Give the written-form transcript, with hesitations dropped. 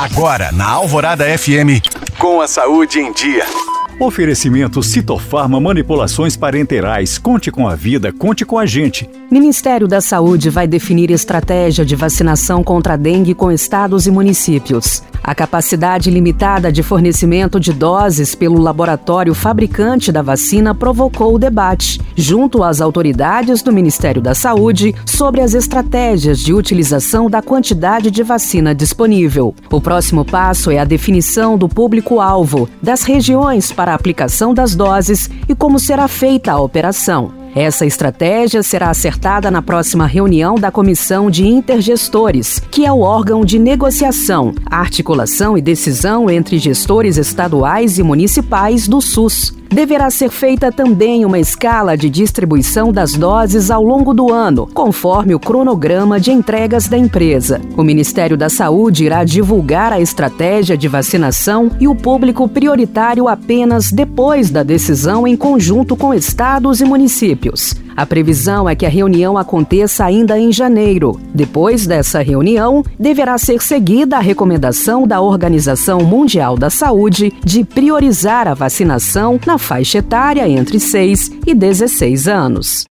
Agora, na Alvorada FM, com a Saúde em Dia. Oferecimento Citofarma Manipulações Parenterais. Conte com a vida, conte com a gente. Ministério da Saúde vai definir estratégia de vacinação contra a dengue com estados e municípios. A capacidade limitada de fornecimento de doses pelo laboratório fabricante da vacina provocou o debate, junto às autoridades do Ministério da Saúde, sobre as estratégias de utilização da quantidade de vacina disponível. O próximo passo é a definição do público-alvo, das regiões para a aplicação das doses e como será feita a operação. Essa estratégia será acertada na próxima reunião da Comissão de Intergestores, que é o órgão de negociação, articulação e decisão entre gestores estaduais e municipais do SUS. Deverá ser feita também uma escala de distribuição das doses ao longo do ano, conforme o cronograma de entregas da empresa. O Ministério da Saúde irá divulgar a estratégia de vacinação e o público prioritário apenas depois da decisão em conjunto com estados e municípios. A previsão é que a reunião aconteça ainda em janeiro. Depois dessa reunião, deverá ser seguida a recomendação da Organização Mundial da Saúde de priorizar a vacinação na faixa etária entre 6 e 16 anos.